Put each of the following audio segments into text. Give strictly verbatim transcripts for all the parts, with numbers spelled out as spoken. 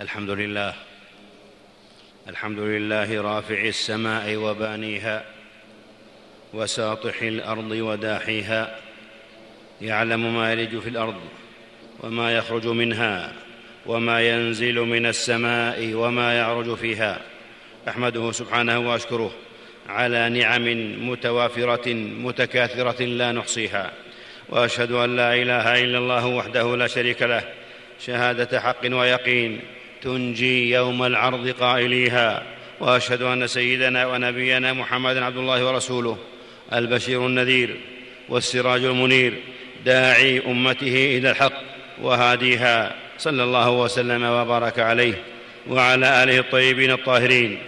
الحمد لله الحمد لله رافع السماء وبانيها وساطح الأرض وداحيها، يعلم ما يلج في الأرض وما يخرج منها وما ينزل من السماء وما يعرج فيها. أحمده سبحانه وأشكره على نعم متوافرة متكاثرة لا نحصيها، وأشهد أن لا إله إلا الله وحده لا شريك له، شهادة حق ويقين تنجي يوم العرض قائليها. وأشهد أن سيدنا ونبينا محمدًا عبد الله ورسوله، البشير النذير والسراج المنير، داعي أمته إلى الحق وهاديها، صلى الله وسلم وبارك عليه وعلى آله الطيبين الطاهرين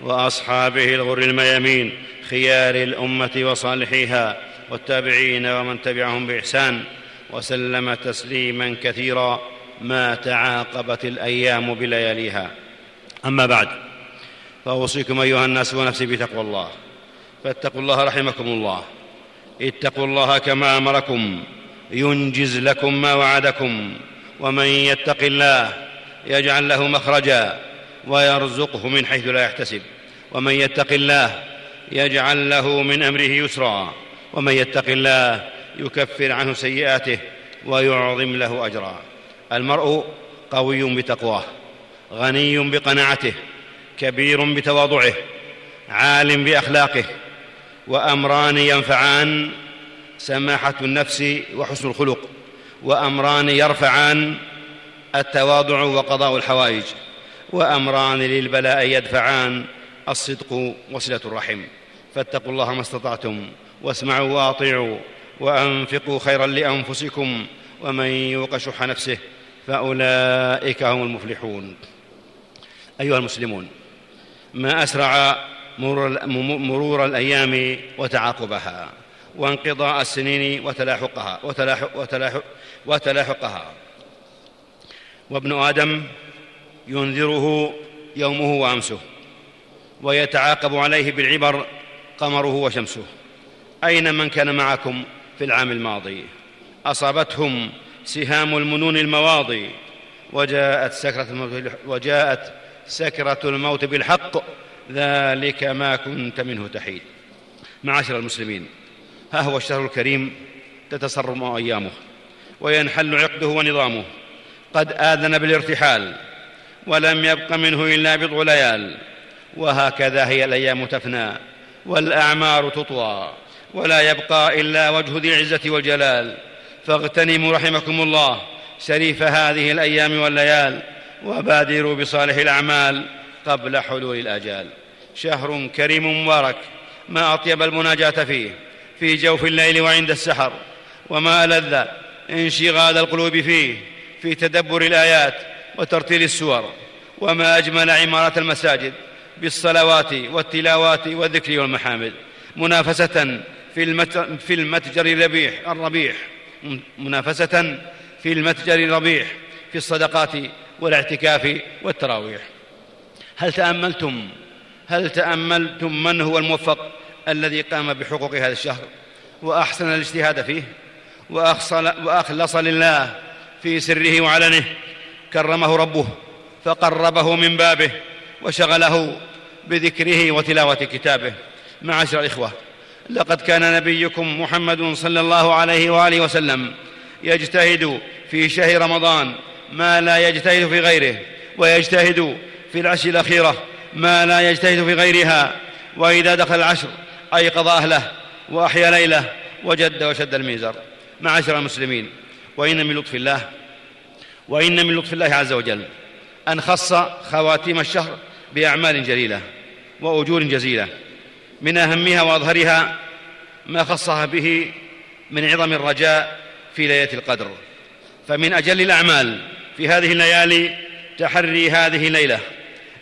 وأصحابه الغر الميامين، خيار الأمة وصالحيها، والتابعين ومن تبعهم بإحسان وسلم تسليمًا كثيرًا ما تعاقبت الأيام بلياليها. أما بعد، فأوصيكم أيها الناس ونفسي بتقوى الله، فاتقوا الله رحمكم الله. اتقوا الله كما أمركم ينجز لكم ما وعدكم، ومن يتق الله يجعل له مخرجا ويرزقه من حيث لا يحتسب، ومن يتق الله يجعل له من أمره يسرا، ومن يتق الله يكفر عنه سيئاته ويعظم له أجرا. المرء قوي بتقواه، غني بقناعته، كبير بتواضعه، عالم بأخلاقه، وأمران ينفعان سماحة النفس وحسن الخلق، وأمران يرفعان التواضع وقضاء الحوائج، وأمران للبلاء يدفعان الصدق وصلة الرحم. فاتقوا الله ما استطعتم، واسمعوا وأطيعوا، وأنفقوا خيرا لأنفسكم، ومن يوق شح نفسه فأولئك هم المفلحون. أيها المسلمون، ما أسرع مرور الأيام وتعاقبها، وانقضاء السنين وتلاحقها وتلاحق وتلاحق وتلاحقها وابن آدم ينذره يومه وأمسه، ويتعاقب عليه بالعبر قمره وشمسه. أين من كان معكم في العام الماضي؟ أصابتهم سهام المنون المواضي، وجاءت سكرة الموت, وجاءت سكرة الموت بالحق، ذلك ما كنت منه تحيد. معاشر المسلمين، ها هو الشهر الكريم تتصرم أيامه وينحل عقده ونظامه، قد آذن بالارتحال ولم يبق منه إلا بضع ليال، وهكذا هي الأيام تفنى والأعمار تطوى، ولا يبقى إلا وجه ذي العزة والجلال. فاغتنموا رحمكم الله شريف هذه الأيام والليال، وبادروا بصالح الأعمال قبل حلول الآجال. شهر كريم مبارك، ما أطيب المناجاة فيه في جوف الليل وعند السحر، وما ألذ انشغال القلوب فيه في تدبر الآيات وترتيل السور، وما أجمل عمارة المساجد بالصلوات والتلاوات والذكر والمحامد، منافسة في المتجر الربيح الربيح منافسة في المتجر الربيح في الصدقات والاعتكاف والتراويح. هل تأملتم هل تأملتم من هو الموفق الذي قام بحقوق هذا الشهر وأحسن الاجتهاد فيه، وأخلص لله في سره وعلنه؟ كرمه ربه فقربه من بابه، وشغله بذكره وتلاوة كتابه. معاشر الإخوة، لقد كان نبيكم محمد صلى الله عليه وآله وسلم يجتهد في شهر رمضان ما لا يجتهد في غيره، ويجتهد في العشر الأخيرة ما لا يجتهد في غيرها، وإذا دخل العشر أيقظ أهله وأحيا ليله وجد وشد الميزر. معاشر المسلمين، وإن من لطف الله وإن من لطف الله عز وجل أن خص خواتيم الشهر بأعمال جليلة وأجور جزيلة، من أهمها وأظهرها ما خصها به من عظم الرجاء في ليلة القدر. فمن أجل الأعمال في هذه الليالي تحري هذه الليلة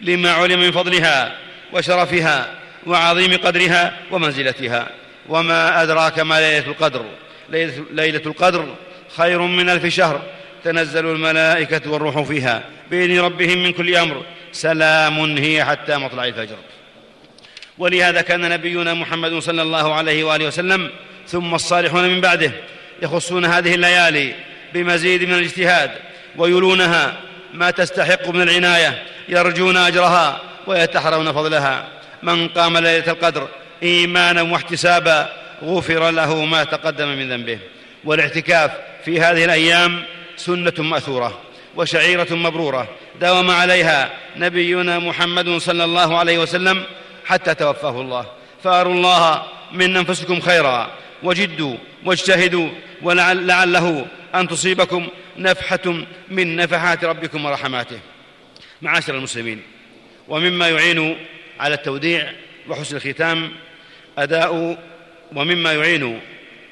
لما علم من فضلها وشرفها وعظيم قدرها ومنزلتها. وما أدراك ما ليلة القدر، ليلة القدر خير من ألف شهر، تنزل الملائكة والروح فيها بإذن ربهم من كل أمر، سلام هي حتى مطلع الفجر. ولهذا كان نبينا محمد صلى الله عليه وآله وسلم ثم الصالحون من بعده يخصون هذه الليالي بمزيد من الاجتهاد، ويلونها ما تستحق من العناية، يرجون أجرها ويتحرون فضلها. من قام ليلة القدر إيمانا واحتسابا غفر له ما تقدم من ذنبه. والاعتكاف في هذه الأيام سنة مأثورة وشعيرة مبرورة داوم عليها نبينا محمد صلى الله عليه وسلم حتى توفاه الله. فأروا الله من أنفسكم خيرا وجدوا واجتهدوا، ولعله أن تصيبكم نفحة من نفحات ربكم ورحماته. معاشر المسلمين، ومما يعين على التوديع وحسن الختام أداء ومما يعين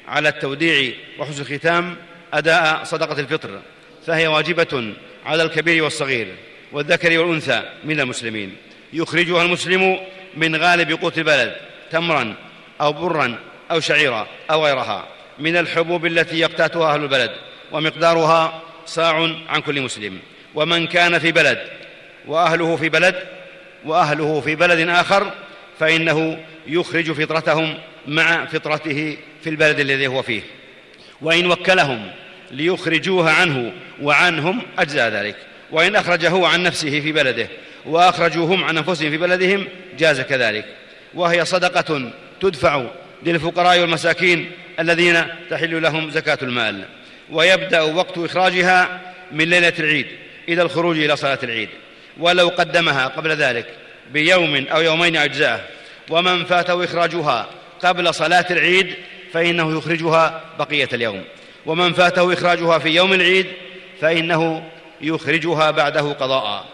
على التوديع وحسن الختام أداء صدقة الفطر، فهي واجبة على الكبير والصغير والذكر والأنثى من المسلمين، يخرجها المسلم من غالب قوت البلد تمرا أو برا أو شعيرا أو غيرها من الحبوب التي يقتاتها أهل البلد، ومقدارها صاع عن كل مسلم. ومن كان في بلد وأهله في بلد وأهله في بلد آخر فإنه يخرج فطرتهم مع فطرته في البلد الذي هو فيه، وإن وكلهم ليخرجوها عنه وعنهم أجزاء ذلك. وإن أخرجه عن نفسه في بلده وأخرجوهم عن أنفسهم في بلدهم جاز كذلك. وهي صدقة تدفع للفقراء والمساكين الذين تحل لهم زكاة المال، ويبدأ وقت إخراجها من ليلة العيد إلى الخروج إلى صلاة العيد، ولو قدمها قبل ذلك بيوم أو يومين أجزاء. ومن فاته إخراجها قبل صلاة العيد فإنه يخرجها بقية اليوم، ومن فاته إخراجها في يوم العيد فإنه يخرجها بعده قضاء.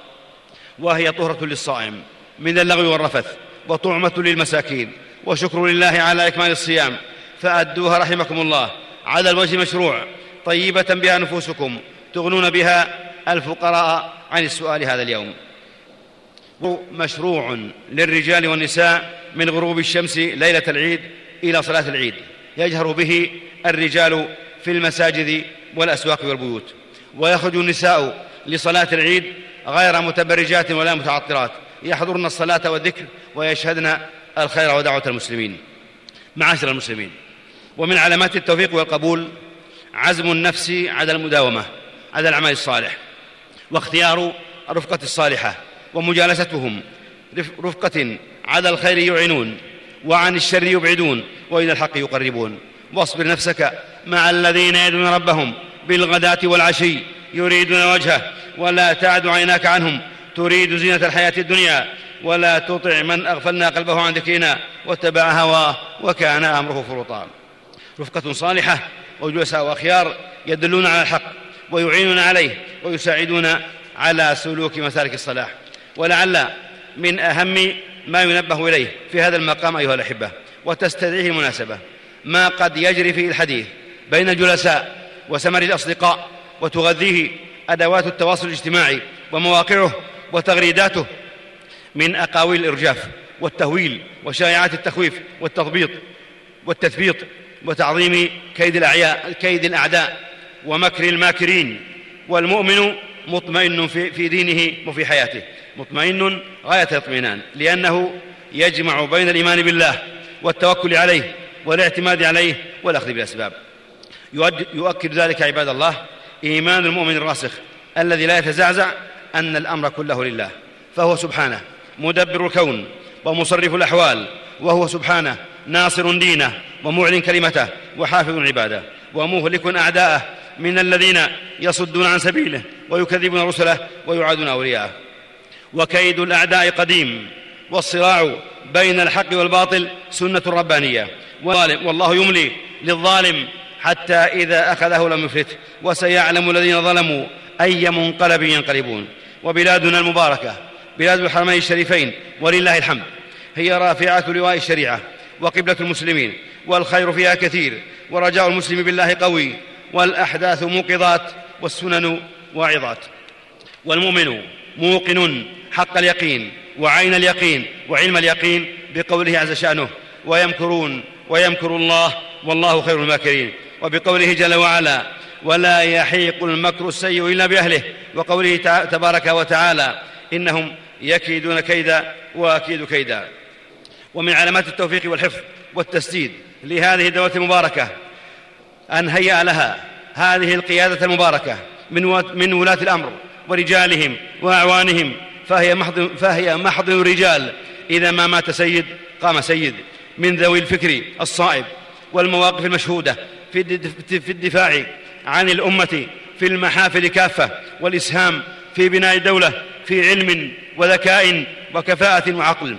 وهي طهرة للصائم من اللغو والرفث، وطعمة للمساكين، وشكر لله على إكمال الصيام، فأدوها رحمكم الله على الوجه المشروع، طيبة بها نفوسكم، تغنون بها الفقراء عن السؤال هذا اليوم. مشروع للرجال والنساء من غروب الشمس ليلة العيد إلى صلاة العيد، يجهر به الرجال في المساجد والأسواق والبيوت، ويخرج النساء لصلاة العيد غير متبرجات ولا متعطرات، يحضرن الصلاة والذكر ويشهدن الخير ودعوة المسلمين. معاشر المسلمين، ومن علامات التوفيق والقبول عزم النفس على المداومة على الأعمال الصالح، واختيار الرفقة الصالحة ومجالستهم، رفقة على الخير يعينون وعن الشر يبعدون وإلى الحق يقربون. واصبر نفسك مع الذين يدعون ربهم بالغداة والعشي يريدون وجهه، ولا تعد عيناك عنهم تريد زينة الحياة الدنيا، ولا تطع من أغفلنا قلبه عن ذكرنا واتبع هواه وكان أمره فرطا. رفقة صالحة وجلساء وأخيار يدلون على الحق ويعينون عليه ويساعدون على سلوك مسالك الصلاح. ولعل من أهم ما ينبه إليه في هذا المقام أيها الأحبة وتستدعيه المناسبة ما قد يجري فيه الحديث بين الجلساء وسمر الأصدقاء، وتغذيه أدوات التواصل الاجتماعي ومواقعه وتغريداته من أقاويل الإرجاف والتهويل وشائعات التخويف والتضبيط والتثبيط، وتعظيم كيد, كيد الأعداء ومكر الماكرين. والمؤمن مطمئن في دينه وفي حياته، مطمئن غاية الاطمئنان، لأنه يجمع بين الإيمان بالله والتوكل عليه والاعتماد عليه والأخذ بالأسباب. يؤكد ذلك عباد الله إيمان المؤمن الراسخ الذي لا يتزعزع أن الأمر كله لله، فهو سبحانه مدبر الكون ومصرف الأحوال، وهو سبحانه ناصر دينه ومعلن كلمته وحافظ عباده، ومهلك أعداءه من الذين يصدون عن سبيله ويكذبون رسله ويعادون أولياءه. وكيد الأعداء قديم، والصراع بين الحق والباطل سنة ربانية، والله يملي للظالم حتى إذا أخذه لم يفلته، وسيعلم الذين ظلموا أي منقلب ينقلبون. وبلادنا المباركة بلاد الحرمين الشريفين ولله الحمد، هي رافعة لواء الشريعة وقبلة المسلمين، والخير فيها كثير، ورجاء المسلم بالله قوي، والأحداث موقظات والسنن واعظات. والمؤمن موقن حق اليقين وعين اليقين وعلم اليقين بقوله عز شأنه ويمكرون ويمكر الله والله خير الماكرين، وبقوله جل وعلا ولا يحيق المكر السيء إلا بأهله، وقوله تبارك وتعالى إنهم يكيدون كيدا وأكيد كيدا. ومن علامات التوفيق والحفظ والتسديد لهذه الدولة المباركة أن هيأ لها هذه القيادة المباركة من ولاة الأمر ورجالهم وأعوانهم، فهي محض, فهي محض رجال. إذا ما مات سيد قام سيد من ذوي الفكر الصائب والمواقف المشهودة في الدفاع عن الأمة في المحافل كافة، والإسهام في بناء دولة في علم وذكاء وكفاءة وعقل.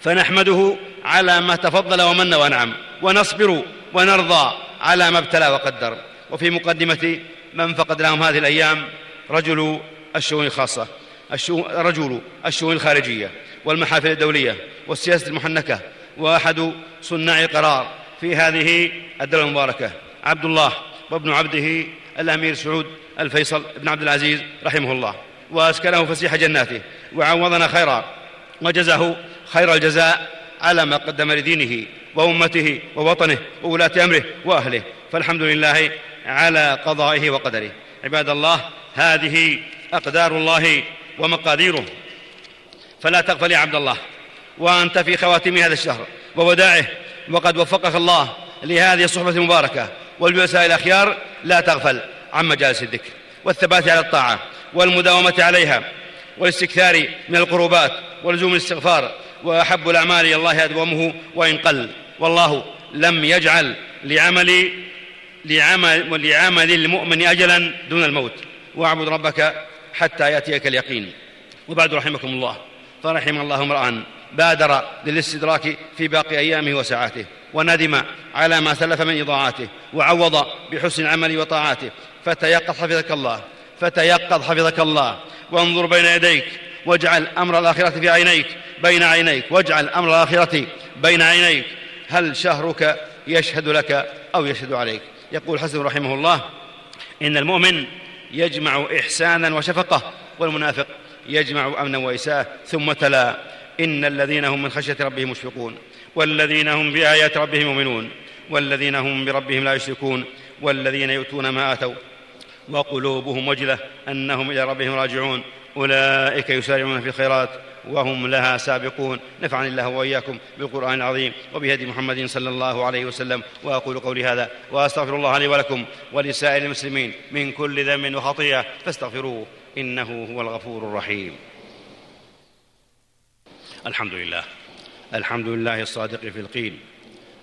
فنحمده على ما تفضل ومن وأنعم، ونصبر ونرضى على ما ابتلى وقدر. وفي مقدمة من فقد لهم هذه الأيام رجل الشؤون الخاصة، رجل الشؤون الخارجية والمحافل الدولية والسياسة المحنكة، وأحد صناع القرار في هذه الدولة المباركة عبد الله وابن عبده الأمير سعود الفيصل بن عبد العزيز رحمه الله، وأسكنه فسيح جناته وعوضنا خيرا وجزاه خير الجزاء على ما قدم لدينه وأمته ووطنه وولاة أمره وأهله، فالحمد لله على قضائه وقدره. عباد الله، هذه أقدار الله ومقاديره، فلا تغفل يا عبد الله وأنت في خواتم هذا الشهر ووداعه، وقد وفقك الله لهذه الصحبة المباركة والجلساء الأخيار. لا تغفل عن مجالس الذكر والثبات على الطاعة والمداومة عليها والاستكثار من القربات ولزوم الاستغفار، وأحب الأعمال إلى الله أدومه وإن قل، والله لم يجعل لعمل, لعمل, لعمل المؤمن أجلا دون الموت، واعبد ربك حتى يأتيك اليقين. وبعد، رحمكم الله، فرحم الله امرأ بادر للاستدراك في باقي أيامه وساعاته، وندم على ما سلف من إضاعاته، وعوض بحسن عمله وطاعاته. فتيقظ حفظك الله، فتيقظ حفظك الله، وانظر بين يديك، واجعل أمر الآخرة في عينيك بين عينيك واجعل أمر الآخرة بين عينيك. هل شهرك يشهد لك أو يشهد عليك؟ يقول حسن رحمه الله: إن المؤمن يجمع إحسانا وشفقة، والمنافق يجمع أمنا وإساءة. ثم تلا: إن الذين هم من خشية ربهم مشفقون، والذين هم بآيات ربهم مؤمنون، والذين هم بربهم لا يشركون، والذين يؤتون ما آتوا وقلوبهم وجلة أنهم إلى ربهم راجعون، أولئك يسارعون في الخيرات وهم لها سابقون. نفعني الله وإياكم بالقرآن العظيم وبهدي محمد صلى الله عليه وسلم، وأقول قولي هذا وأستغفر الله لي ولكم ولسائر المسلمين من كل ذنب وخطيئة، فاستغفروه إنه هو الغفور الرحيم. الحمد لله، الحمد لله الصادق في القيل،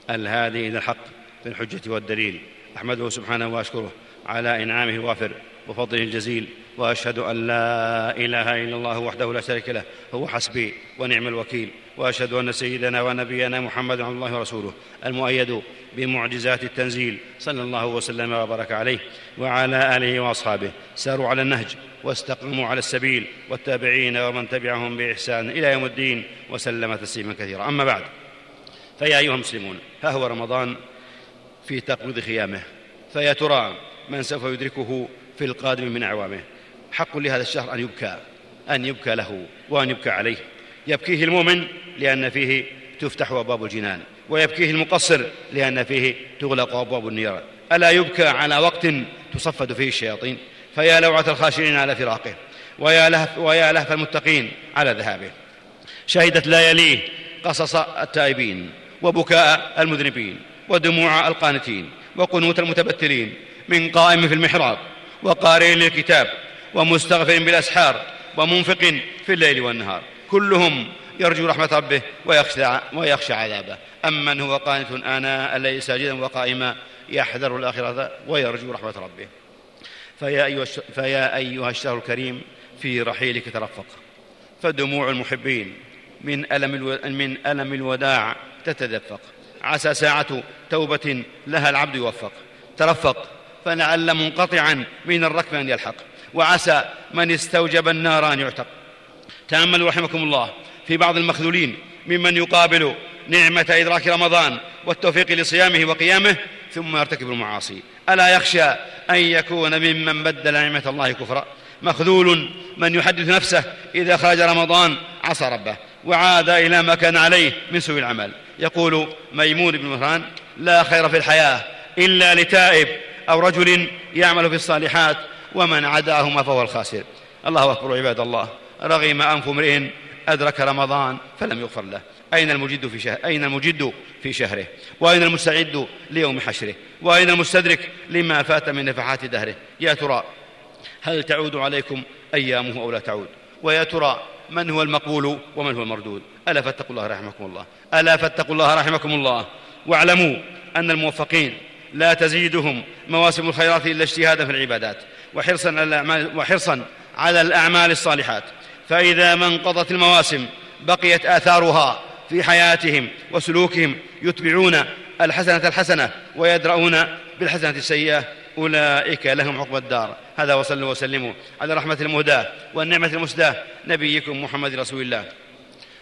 الهادي إلى الحق في الحجة والدليل. أحمده سبحانه وأشكره على إنعامه الوافر وفضله الجزيل، وأشهد أن لا إله إلا الله وحده لا شريك له، هو حسبي ونعم الوكيل. وأشهد أن سيدنا ونبينا محمد عبد الله ورسوله المؤيد بمعجزات التنزيل، صلى الله وسلم وبارك عليه وعلى آله وأصحابه، ساروا على النهج واستقاموا على السبيل، والتابعين ومن تبعهم بإحسان إلى يوم الدين، وسلم تسليما كثيرا. أما بعد، فيا أيها المسلمون، ها هو رمضان في تقويض خيامه، فيا ترى من سوف يدركه في القادم من أعوامه. حق لهذا الشهر أن يبكى أن يبكى له وأن يبكى عليه. يبكيه المؤمن لأن فيه تفتح أبواب الجنان، ويبكيه المقصر لأن فيه تغلق أبواب النيران. ألا يبكى على وقت تصفد فيه الشياطين؟ فيا لوعة الخاشعين على فراقه، ويا لهف, ويا لهف المتقين على ذهابه. شهدت لياليه قصص التائبين، وبكاء المذنبين، ودموع القانتين، وقنوت المتبتلين، من قائم في المحراب، وقارئ للكتاب، ومستغفر بالأسحار، ومنفق في الليل والنهار، كلهم يرجو رحمة ربه ويخشى عذابه. أمن هو قانت آناء الليل ساجدا وقائما، يحذر الآخرة ويرجو رحمة ربه. فيا أيها الشهر الكريم، في رحيلك ترفق، فدموع المحبين من ألم الوداع تتدفق، عسى ساعة توبة لها العبد يوفق. ترفق، فلعل منقطعا من الركب أن يلحق، وعسى من استوجب النار أن يعتق. تأملوا رحمكم الله في بعض المخذولين ممن يقابل نعمة إدراك رمضان والتوفيق لصيامه وقيامه ثم يرتكب المعاصي. ألا يخشى أن يكون ممن بدل نعمة الله كفرا؟ مخذول من يحدث نفسه إذا خرج رمضان عصى ربه وعاد إلى ما كان عليه من سوء العمل. يقول ميمون بن مهران: لا خير في الحياة إلا لتائب أو رجل يعمل في الصالحات، ومن عداهما فهو الخاسر. الله أكبر. عباد الله، رغم أنف امرئ أدرك رمضان فلم يغفر له. أين المجد في شهره؟ أين المجد في شهره؟ وأين المستعد ليوم حشره؟ وأين المستدرك لما فات من نفحات دهره؟ يا ترى هل تعود عليكم أيامه أو لا تعود؟ ويا ترى من هو المقبول ومن هو المردود؟ ألا فاتقوا الله رحمكم الله ألا فاتقوا الله رحمكم الله واعلموا أن الموفقين لا تزيدهم مواسم الخيرات إلا اجتهادا في العبادات وحرصا على الأعمال, وحرصا على الأعمال الصالحات، فإذا ما انقضت المواسم بقيت آثارها في حياتهم وسلوكهم، يتبعون الحسنة الحسنة ويدرؤون بالحسنة السيئة، أولئك لهم عقبى الدار. هذا وصلوا وسلموا على رحمة المهداة والنعمة المسداة نبيكم محمد رسول الله،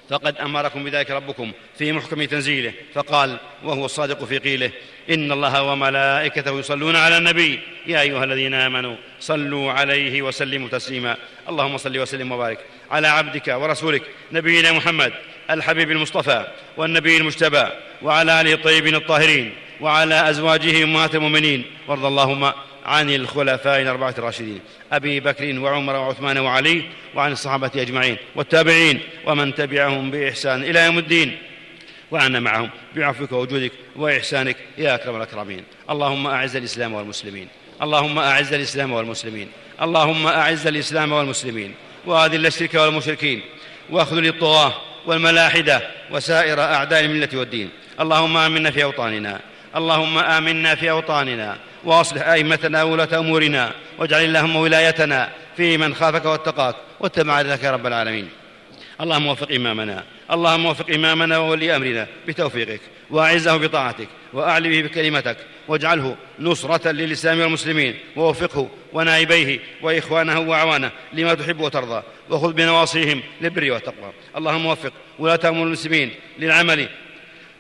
فقد أمركم بذلك ربكم في محكم تنزيله، فقال وهو الصادق في قيله: إن الله وملائكته يصلون على النبي يا أيها الذين آمنوا صلوا عليه وسلموا تسليما. اللهم صل وسلم وبارك على عبدك ورسولك نبينا محمد الحبيب المصطفى والنبي المجتبى وعلى آله الطيبين الطاهرين وعلى أزواجه أمهات المؤمنين، وارض اللهم عن الخلفاء الأربعة الراشدين أبي بكر وعمر وعثمان وعلي، وعن الصحابة أجمعين والتابعين ومن تبعهم بإحسان إلى يوم الدين، وعنا معهم بعفوك ووجودك وإحسانك يا أكرم الأكرمين. اللهم أعز الإسلام والمسلمين اللهم أعز الإسلام والمسلمين اللهم أعز الإسلام والمسلمين وأذل الشرك والمشركين واخذل الطغاة والملاحدة وسائر أعداء الملة والدين. اللهم آمنا في أوطاننا اللهم آمنا في أوطاننا وأصلح أئمتنا وولاة أمورنا، واجعل اللهم ولايتنا في من خافك واتقاك واتبع رضاك يا رب العالمين. اللهم وفق إمامنا اللهم وفق إمامنا وولي أمرنا بتوفيقك، وأعزه بطاعتك وأعلِ به بكلمتك، واجعله نصرة للإسلام والمسلمين، ووفقه ونائبيه وإخوانه وأعوانه لما تحب وترضى، وخذ بنواصيهم للبر والتقوى. اللهم وفق ولاة أمور المسلمين للعمل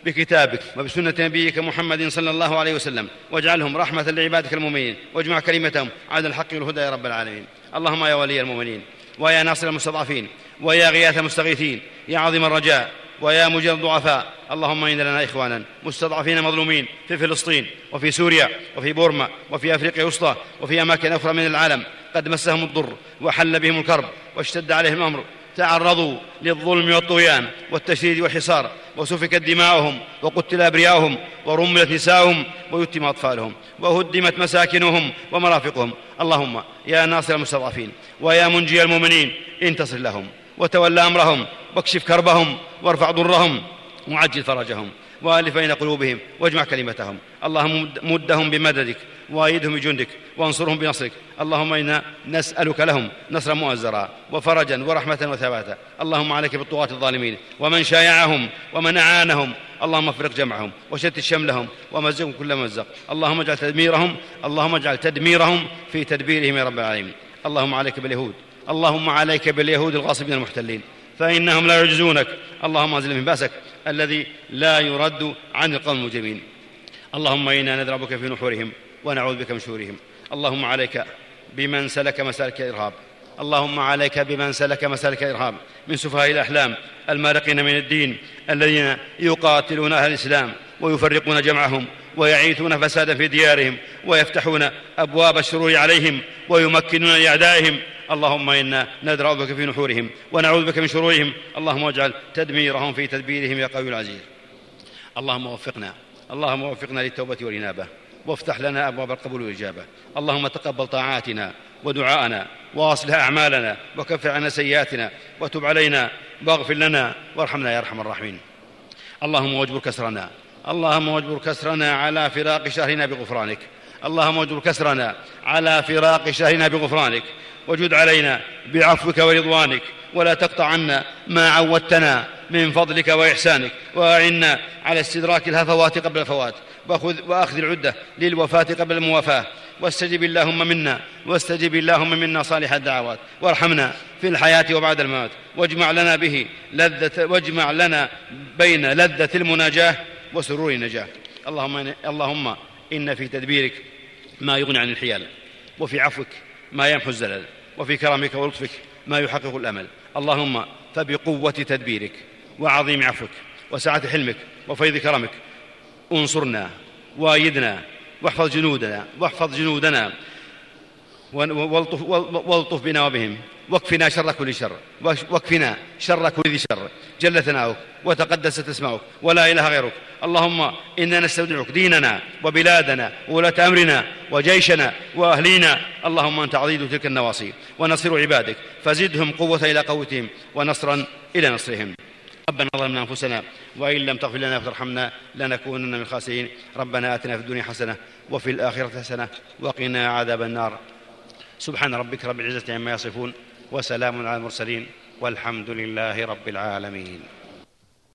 بكتابك وبسنة نبيك محمد صلى الله عليه وسلم، واجعلهم رحمة لعبادك المؤمنين، واجمع كلمتهم على الحق والهدى يا رب العالمين. اللهم يا ولي المؤمنين ويا ناصر المستضعفين ويا غياث المستغيثين يا عظيم الرجاء ويا مجير الضعفاء، اللهم إن لنا إخوانا مستضعفين مظلومين في فلسطين وفي سوريا وفي بورما وفي أفريقيا الوسطى وفي أماكن أخرى من العالم، قد مسهم الضر وحل بهم الكرب واشتد عليهم الأمر، تعرضوا للظلم والطغيان والتشديد والحصار، وسفكت دماؤهم وقتل أبرياؤهم ورملت نساؤهم ويتم أطفالهم وهدمت مساكنهم ومرافقهم. اللهم يا ناصر المستضعفين ويا منجي المؤمنين انتصر لهم وتولى أمرهم واكشف كربهم وارفع ضرهم وعجل فرجهم وألف بين قلوبهم واجمع كلمتهم. اللهم مدهم بمددك وأيدهم بجندك وانصرهم بنصرك. اللهم إنا نسألك لهم نصرا مؤزرا وفرجا ورحمة وثباتا. اللهم عليك بالطغاة الظالمين ومن شايعهم ومن أعانهم، اللهم افرق جمعهم وشتت شملهم ومزقهم كل ممزق. اللهم اجعل تدميرهم اللهم اجعل تدميرهم في تدبيرهم يا رب العالمين. اللهم عليك باليهود اللهم عليك باليهود الغاصبين المحتلين فإنهم لا يعجزونك. اللهم أزلهم بأسك الذي لا يرد عن القوم المجرمين. اللهم إنا نذرع بك في نحورهم ونعوذ بك من شرورهم. اللهم عليك بمن سلك مسالك إرهاب اللهم عليك بمن سلك مسالك إرهاب من سفهاء الأحلام المارقين من الدين الذين يقاتلون أهل الإسلام ويفرقون جمعهم ويعيثون فسادا في ديارهم ويفتحون أبواب الشرور عليهم ويمكنون لأعدائهم. اللهم إنا نذرع بك في نحورهم ونعوذ بك من شرورهم. اللهم اجعل تدميرهم في تدبيرهم يا قوي العزيز. اللهم وفقنا اللهم وفقنا للتوبة والإنابة، وافتح لنا أبواب القبول والإجابة. اللهم تقبل طاعاتنا ودعاءنا وأصلح أعمالنا وكفر عنا سيئاتنا وتب علينا واغفر لنا وارحمنا يا أرحم الراحمين. اللهم واجبر كسرنا اللهم واجبر كسرنا على فراق شهرنا بغفرانك اللهم واجبر كسرنا على فراق شهرنا بغفرانك وجد علينا بعفوك ورضوانك، ولا تقطع عنا ما عودتنا من فضلك وإحسانك، وأعنا على استدراك الهفوات قبل الفوات وأخذ العدة للوفاة قبل الموافاة، واستجب اللهم منا واستجب اللهم منا صالح الدعوات، وارحمنا في الحياة وبعد الموت، واجمع لنا به لذة واجمع لنا بين لذة المناجاة وسرور النجاة. اللهم اللهم إن في تدبيرك ما يغني عن الحيال، وفي عفوك ما يمحو الزلل، وفي كرمك ولطفك ما يحقق الأمل. اللهم فبقوة تدبيرك وعظيم عفوك وسعة حلمك وفيض كرمك انصرنا وأيدنا واحفظ جنودنا واحفظ جنودنا والطف, والطف بنا وبهم، واكفنا شر كل شر، واكفنا شر كل ذي شر، جل ثناؤك وتقدست اسماؤك ولا إله غيرك. اللهم إنا نستودعك ديننا وبلادنا وولاة أمرنا وجيشنا وأهلينا، اللهم أنت عضيد تلك النواصي ونصير عبادك، فزدهم قوة إلى قوتهم ونصرا إلى نصرهم. ربنا ظلمنا أنفسنا وإن لم تغفر لنا وترحمنا لنكونن من الخاسرين. ربنا آتنا في الدنيا حسنة وفي الآخرة حسنة وقنا عذاب النار. سبحان ربك رب العزة عما يصفون وسلام على المرسلين والحمد لله رب العالمين.